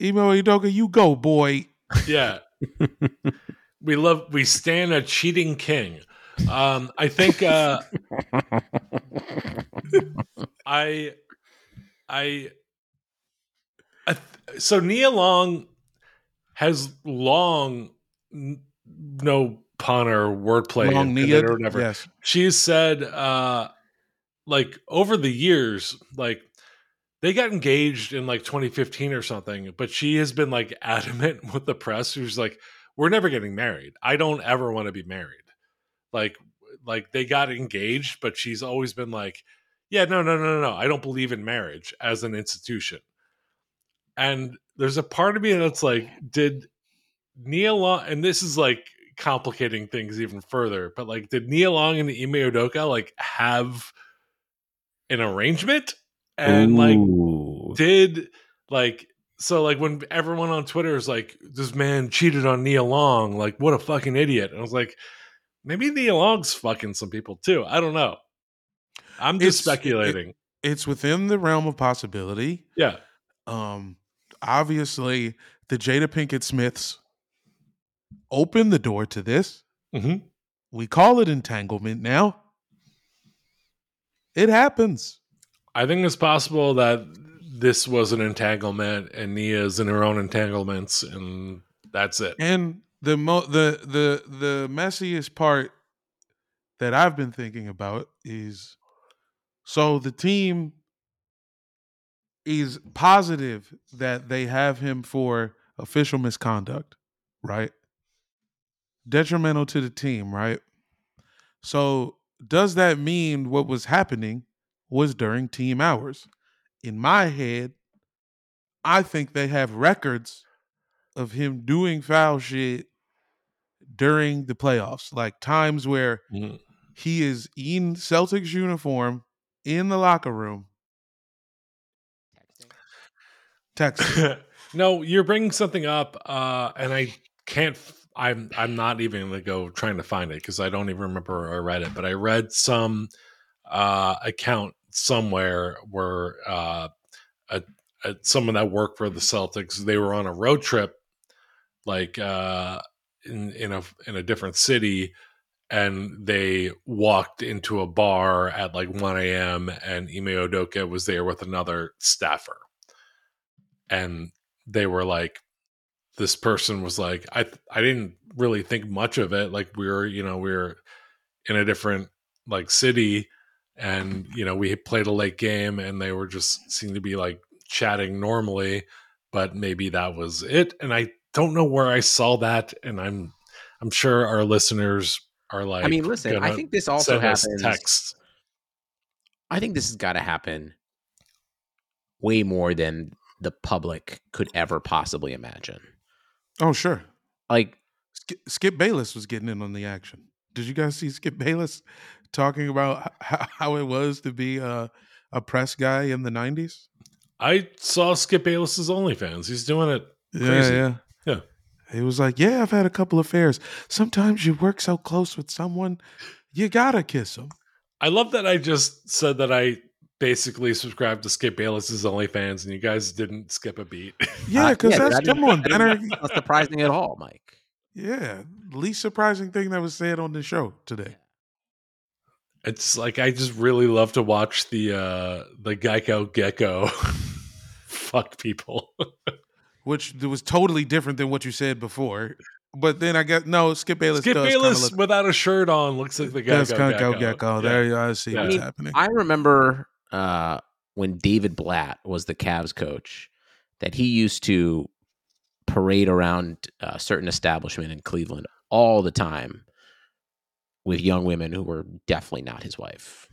Ime Udoka, you go, boy. Yeah. we love, we stand a cheating king. Um, I think uh, I, I, I th- so Nia Long has long, n- no pun or wordplay. Long Nia, or whatever. Yes. She said, uh, like, over the years, like, they got engaged in like twenty fifteen or something, but she has been like adamant with the press. Who's like, we're never getting married. I don't ever want to be married. Like, like they got engaged, but she's always been like, yeah, no, no, no, no, no. I don't believe in marriage as an institution. And there's a part of me that's like, did Nia Long, and this is like complicating things even further, but like, did Nia Long and Ime Udoka like have an arrangement? And like, Ooh. did like, so like when everyone on Twitter is like, this man cheated on Nia Long, like what a fucking idiot. And I was like, maybe Nia Long's fucking some people too. I don't know. I'm just it's, speculating. It, it's within the realm of possibility. Yeah. Um, obviously the Jada Pinkett Smiths opened the door to this. Mm-hmm. We call it entanglement now. It happens. I think it's possible that this was an entanglement and Nia's in her own entanglements and that's it. And the mo- the the the messiest part that I've been thinking about is, so the team is positive that they have him for official misconduct, right? Detrimental to the team, right? So does that mean what was happening was during team hours? In my head, I think they have records of him doing foul shit during the playoffs, like times where mm. he is in Celtics uniform in the locker room. Texting. No, you're bringing something up, uh, and I can't. F- I'm I'm not even gonna go trying to find it because I don't even remember where I read it, but I read some uh, account somewhere where uh, a, a, someone that worked for the Celtics, they were on a road trip, like uh, in, in a in a different city, and they walked into a bar at like one a.m. and Ime Udoka was there with another staffer, and they were like, this person was like, I th- I didn't really think much of it, like we were you know we were in a different like city. And, you know, we played a late game and they were just seemed to be like chatting normally, but maybe that was it. And I don't know where I saw that. And I'm, I'm sure our listeners are like, I mean, listen, I think this also happens. Text. I think this has got to happen way more than the public could ever possibly imagine. Oh, sure. Like Skip, Skip Bayless was getting in on the action. Did you guys see Skip Bayless talking about h- how it was to be a, a press guy in the nineties? I saw Skip Bayless's OnlyFans. He's doing it crazy. Yeah, yeah. yeah. He was like, yeah, I've had a couple affairs. Sometimes you work so close with someone, you gotta kiss them. I love that I just said that I basically subscribed to Skip Bayless's OnlyFans and you guys didn't skip a beat. Yeah, because uh, yeah, that's, that come on, Benner. That's not surprising at all, Mike. Yeah. Least surprising thing that was said on the show today. It's like, I just really love to watch the uh, the Geico Gecko fuck people. Which was totally different than what you said before. But then I got, no, Skip Bayless Skip does Bayless look, without a shirt on looks like the Geico Gecko. Gecko. Gecko. Yeah. There you are. I see yeah. what's I mean, happening. I remember uh, when David Blatt was the Cavs coach, that he used to parade around a certain establishment in Cleveland all the time with young women who were definitely not his wife.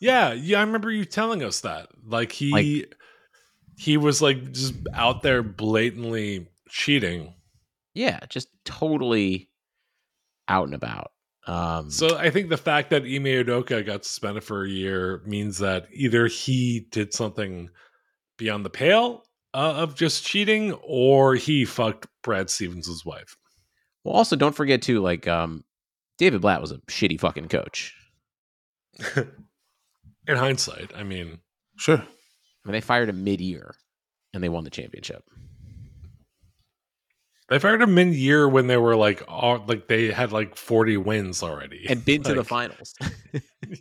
Yeah, yeah, I remember you telling us that. Like he, like, he was like just out there blatantly cheating. Yeah, just totally out and about. Um, so I think the fact that Ime Udoka got suspended for a year means that either he did something beyond the pale Uh, of just cheating, or he fucked Brad Stevens' wife. Well, also don't forget too, like um, David Blatt was a shitty fucking coach. In hindsight, I mean, sure. I mean, they fired him mid-year, and they won the championship. They fired him mid-year when they were like, all, like they had like forty wins already and been like, to the finals.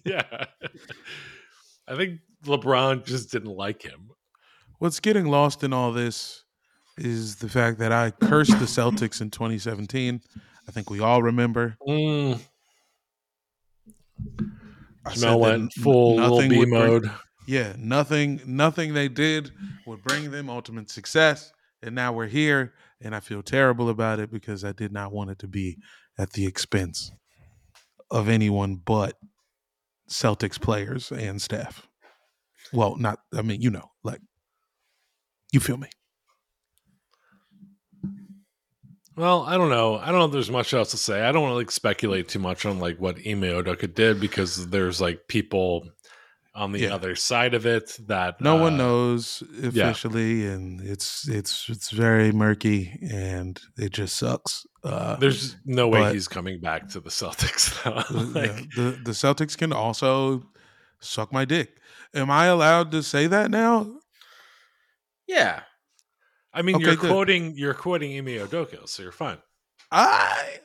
Yeah, I think LeBron just didn't like him. What's getting lost in all this is the fact that I cursed the Celtics in twenty seventeen. I think we all remember. Mm. I Smell went full Lil B mode. Bring, yeah, nothing, nothing they did would bring them ultimate success. And now we're here, and I feel terrible about it because I did not want it to be at the expense of anyone but Celtics players and staff. Well, not, I mean, you know, like, you feel me? Well, I don't know. I don't know if there's much else to say. I don't want to like speculate too much on like what Ime Udoka did because there's like people on the yeah. other side of it that no uh, one knows officially, yeah. and it's it's it's very murky, and it just sucks. Uh, there's no way he's coming back to the Celtics. Like, the, the, the Celtics can also suck my dick. Am I allowed to say that now? Yeah, I mean okay, you're good. quoting you're quoting Ime Udoka, so you're fine. I.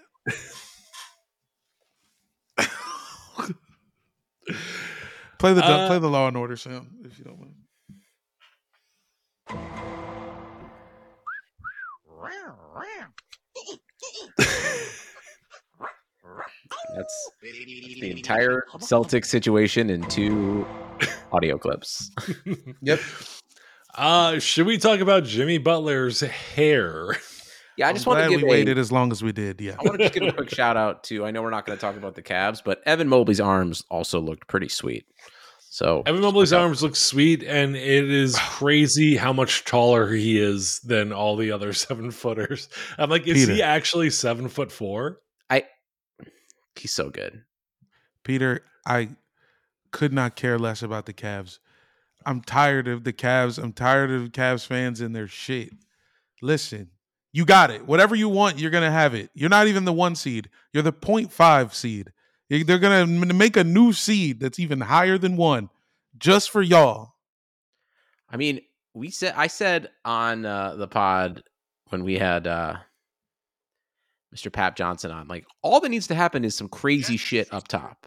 play the uh, play the Law and Order sound if you don't mind. That's the entire Celtic situation in two audio clips. Yep. Uh, should we talk about Jimmy Butler's hair? Yeah, I just want to give. We a, waited as long as we did. Yeah, I want to just give a quick shout out to. I know we're not going to talk about the Cavs, but Evan Mobley's arms also looked pretty sweet. So Evan Mobley's arms look sweet, and it is crazy how much taller he is than all the other seven footers. I'm like, is Peter. he actually seven foot four? I. He's so good, Peter. I could not care less about the Cavs. I'm tired of the Cavs. I'm tired of the Cavs fans and their shit. Listen, you got it. Whatever you want, you're going to have it. You're not even the one seed. You're the point five seed. They're going to make a new seed that's even higher than one just for y'all. I mean, we said I said on uh, the pod when we had uh, Mister Pap Johnson on, like, all that needs to happen is some crazy shit up top.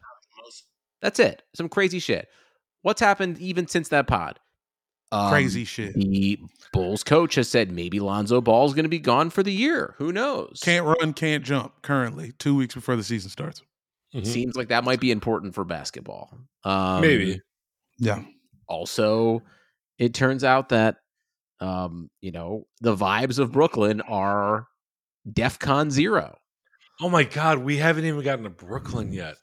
That's it. Some crazy shit. What's happened even since that pod? Um, Crazy shit. The Bulls coach has said maybe Lonzo Ball is going to be gone for the year. Who knows? Can't run, can't jump currently, two weeks before the season starts. Mm-hmm. Seems like that might be important for basketball. Um, maybe. Yeah. Also, it turns out that, um, you know, the vibes of Brooklyn are DEFCON zero. Oh, my God. We haven't even gotten to Brooklyn yet.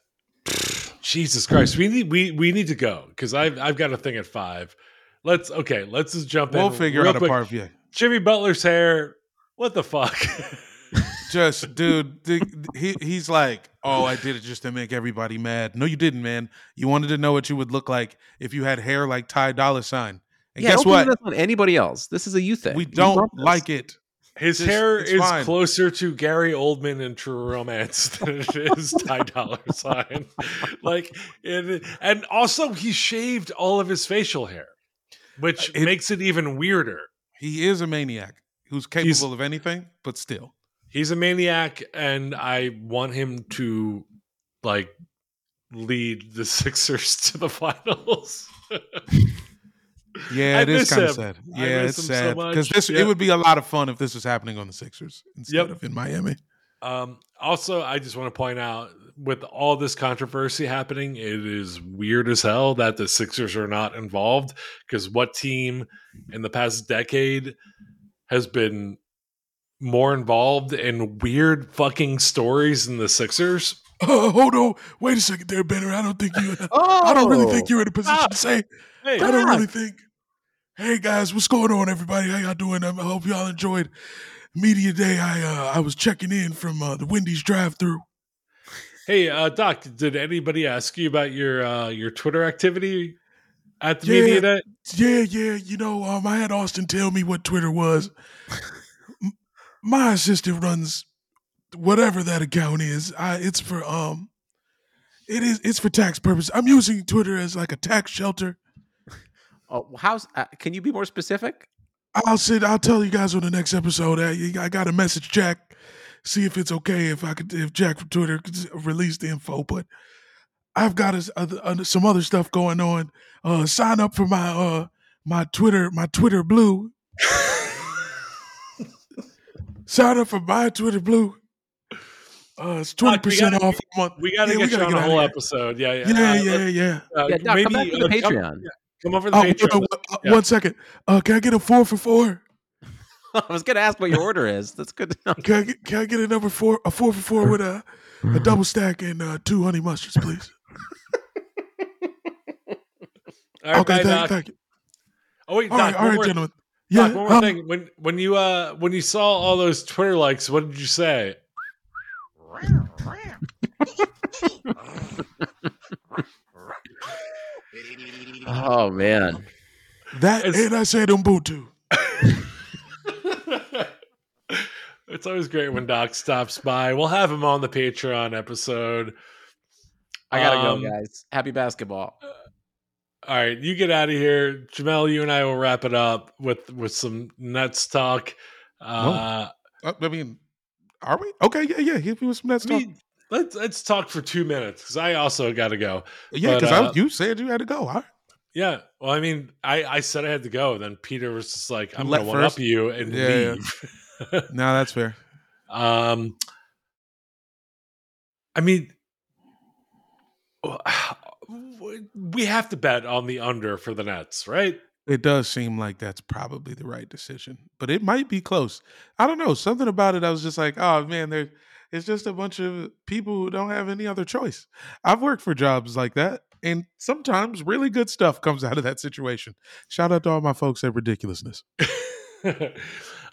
Jesus Christ, we need we we need to go because I've I've got a thing at five. Let's okay, let's just jump we'll in. We'll figure out quick. a part of you. Jimmy Butler's hair. What the fuck? Just dude, dude, he he's like, oh, I did it just to make everybody mad. No, you didn't, man. You wanted to know what you would look like if you had hair like Ty Dolla Sign. And yeah, guess don't what? This on anybody else. This is a you thing. We don't like it. His it's, hair it's is fine. Closer to Gary Oldman in True Romance than it is Ty Dolla Sign. Like, it, and also he shaved all of his facial hair, which it, makes it even weirder. He is a maniac who's capable He's, of anything, but still. he's a maniac, and I want him to like lead the Sixers to the finals. Yeah, I it is kind of sad. Yeah, it's sad because so this yep. it would be a lot of fun if this was happening on the Sixers instead yep. of in Miami. Um, also, I just want to point out, with all this controversy happening, it is weird as hell that the Sixers are not involved, because what team in the past decade has been more involved in weird fucking stories than the Sixers? Oh, hold on. Wait a second there, Benner. I don't think you oh. I don't really think you're in a position ah. to say. Hey, I don't really think. Hey guys, what's going on, everybody? How y'all doing? I hope y'all enjoyed Media Day. I uh, I was checking in from uh, the Wendy's drive-thru. Hey, uh, Doc, did anybody ask you about your uh, your Twitter activity at the yeah, Media Day? Yeah, yeah. You know, um, I had Austin tell me what Twitter was. My assistant runs whatever that account is. I, it's for um, it is it's for tax purposes. I'm using Twitter as like a tax shelter. Oh, how's uh, can you be more specific? I'll sit. I'll tell you guys on the next episode. I, I got to message Jack, see if it's okay if I could, if Jack from Twitter could release the info. But I've got a, a, a, some other stuff going on. Uh, sign up for my uh, my Twitter my Twitter Blue. Sign up for my Twitter Blue. Uh, it's twenty percent off a month. We got to yeah, get you on a whole episode. Yeah, yeah, yeah, uh, yeah. yeah. Uh, yeah no, maybe come back to the uh, Patreon. Come, yeah. Come over to the oh, Patreon. One, uh, yeah. one second. Uh, can I get a four for four? I was going to ask what your order is. That's good to know. Can I get, can I get a number four, a four for four with a, a double stack and uh, two honey mustards, please? All right, okay, bye, thank, Doc. thank you. Oh wait, all Doc, right, all right, more, gentlemen. Yeah, Doc, one more um, thing. When when you uh when you saw all those Twitter likes, what did you say? Oh man, that it's, and I said Ubuntu. It's always great when Doc stops by. We'll have him on the Patreon episode. I gotta um, go, guys. Happy basketball. Uh, all right, you get out of here, Jamel. You and I will wrap it up with with some Nets talk. Uh, oh. I mean, are we okay? Yeah, yeah. Hit me with some Nets talk. We, Let's let's talk for two minutes because I also got to go. Yeah, because uh, you said you had to go. Huh? Yeah. Well, I mean, I, I said I had to go. Then Peter was just like, "I'm going to one up you and yeah, leave." Yeah. No, that's fair. Um, I mean, we have to bet on the under for the Nets, right? It does seem like that's probably the right decision, but it might be close. I don't know. Something about it, I was just like, "Oh man, they're." It's just a bunch of people who don't have any other choice. I've worked for jobs like that, and sometimes really good stuff comes out of that situation. Shout out to all my folks at Ridiculousness.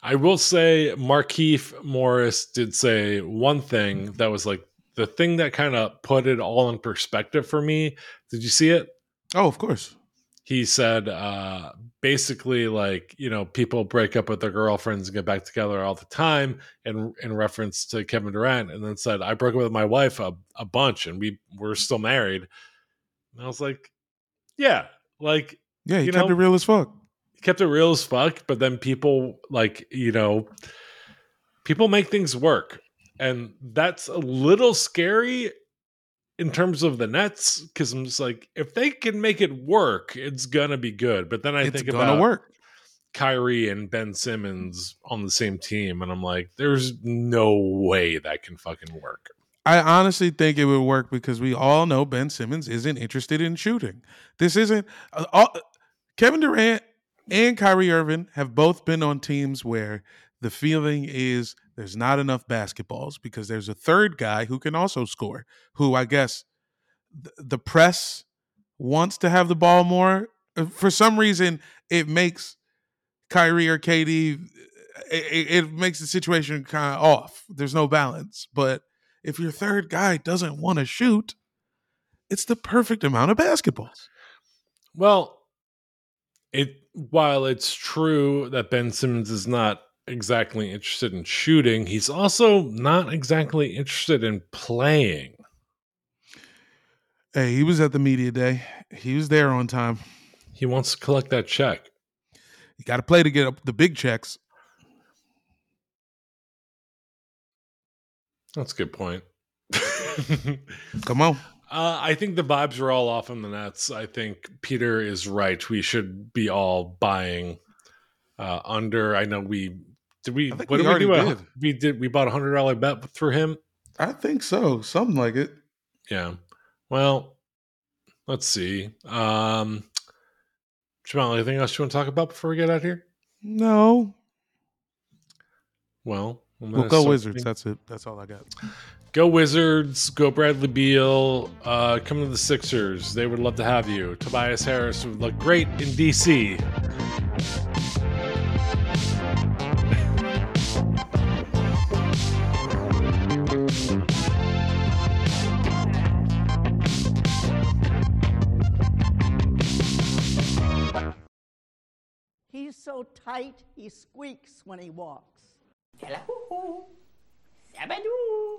I will say Markeith Morris did say one thing that was like the thing that kind of put it all in perspective for me. Did you see it? Oh, of course. He said uh, basically like, you know, people break up with their girlfriends and get back together all the time, and in reference to Kevin Durant, and then said, I broke up with my wife a, a bunch and we were still married. And I was like, yeah, like, yeah, he you kept know, it real as fuck. He kept it real as fuck. But then people like, you know, people make things work. And that's a little scary in terms of the Nets, because I'm just like, if they can make it work, it's gonna be good. But then I it's think about work. Kyrie and Ben Simmons on the same team, and I'm like, there's no way that can fucking work. I honestly think it would work because we all know Ben Simmons isn't interested in shooting. This isn't uh, all, Kevin Durant and Kyrie Irving have both been on teams where the feeling is there's not enough basketballs because there's a third guy who can also score, who I guess th- the press wants to have the ball more. For some reason, it makes Kyrie or K D, it, it makes the situation kind of off. There's no balance. But if your third guy doesn't want to shoot, it's the perfect amount of basketballs. Well, it while it's true that Ben Simmons is not exactly interested in shooting, he's also not exactly interested in playing. Hey, he was at the media day. He was there on time. He wants to collect that check. You got to play to get up the big checks. That's a good point. Come on. Uh, I think the vibes are all off on the Nets. I think Peter is right. We should be all buying uh, under. I know we did. We what we did we do? Did. We did. We bought a hundred dollar bet through him. I think so. Something like it. Yeah. Well, let's see. Um, Jamal, anything else you want to talk about before we get out here? No. Well, we'll go Wizards. That's it. That's all I got. Go Wizards, go Bradley Beal, uh, come to the Sixers. They would love to have you. Tobias Harris would look great in D C. He's so tight, he squeaks when he walks. Hello. Sabadoo.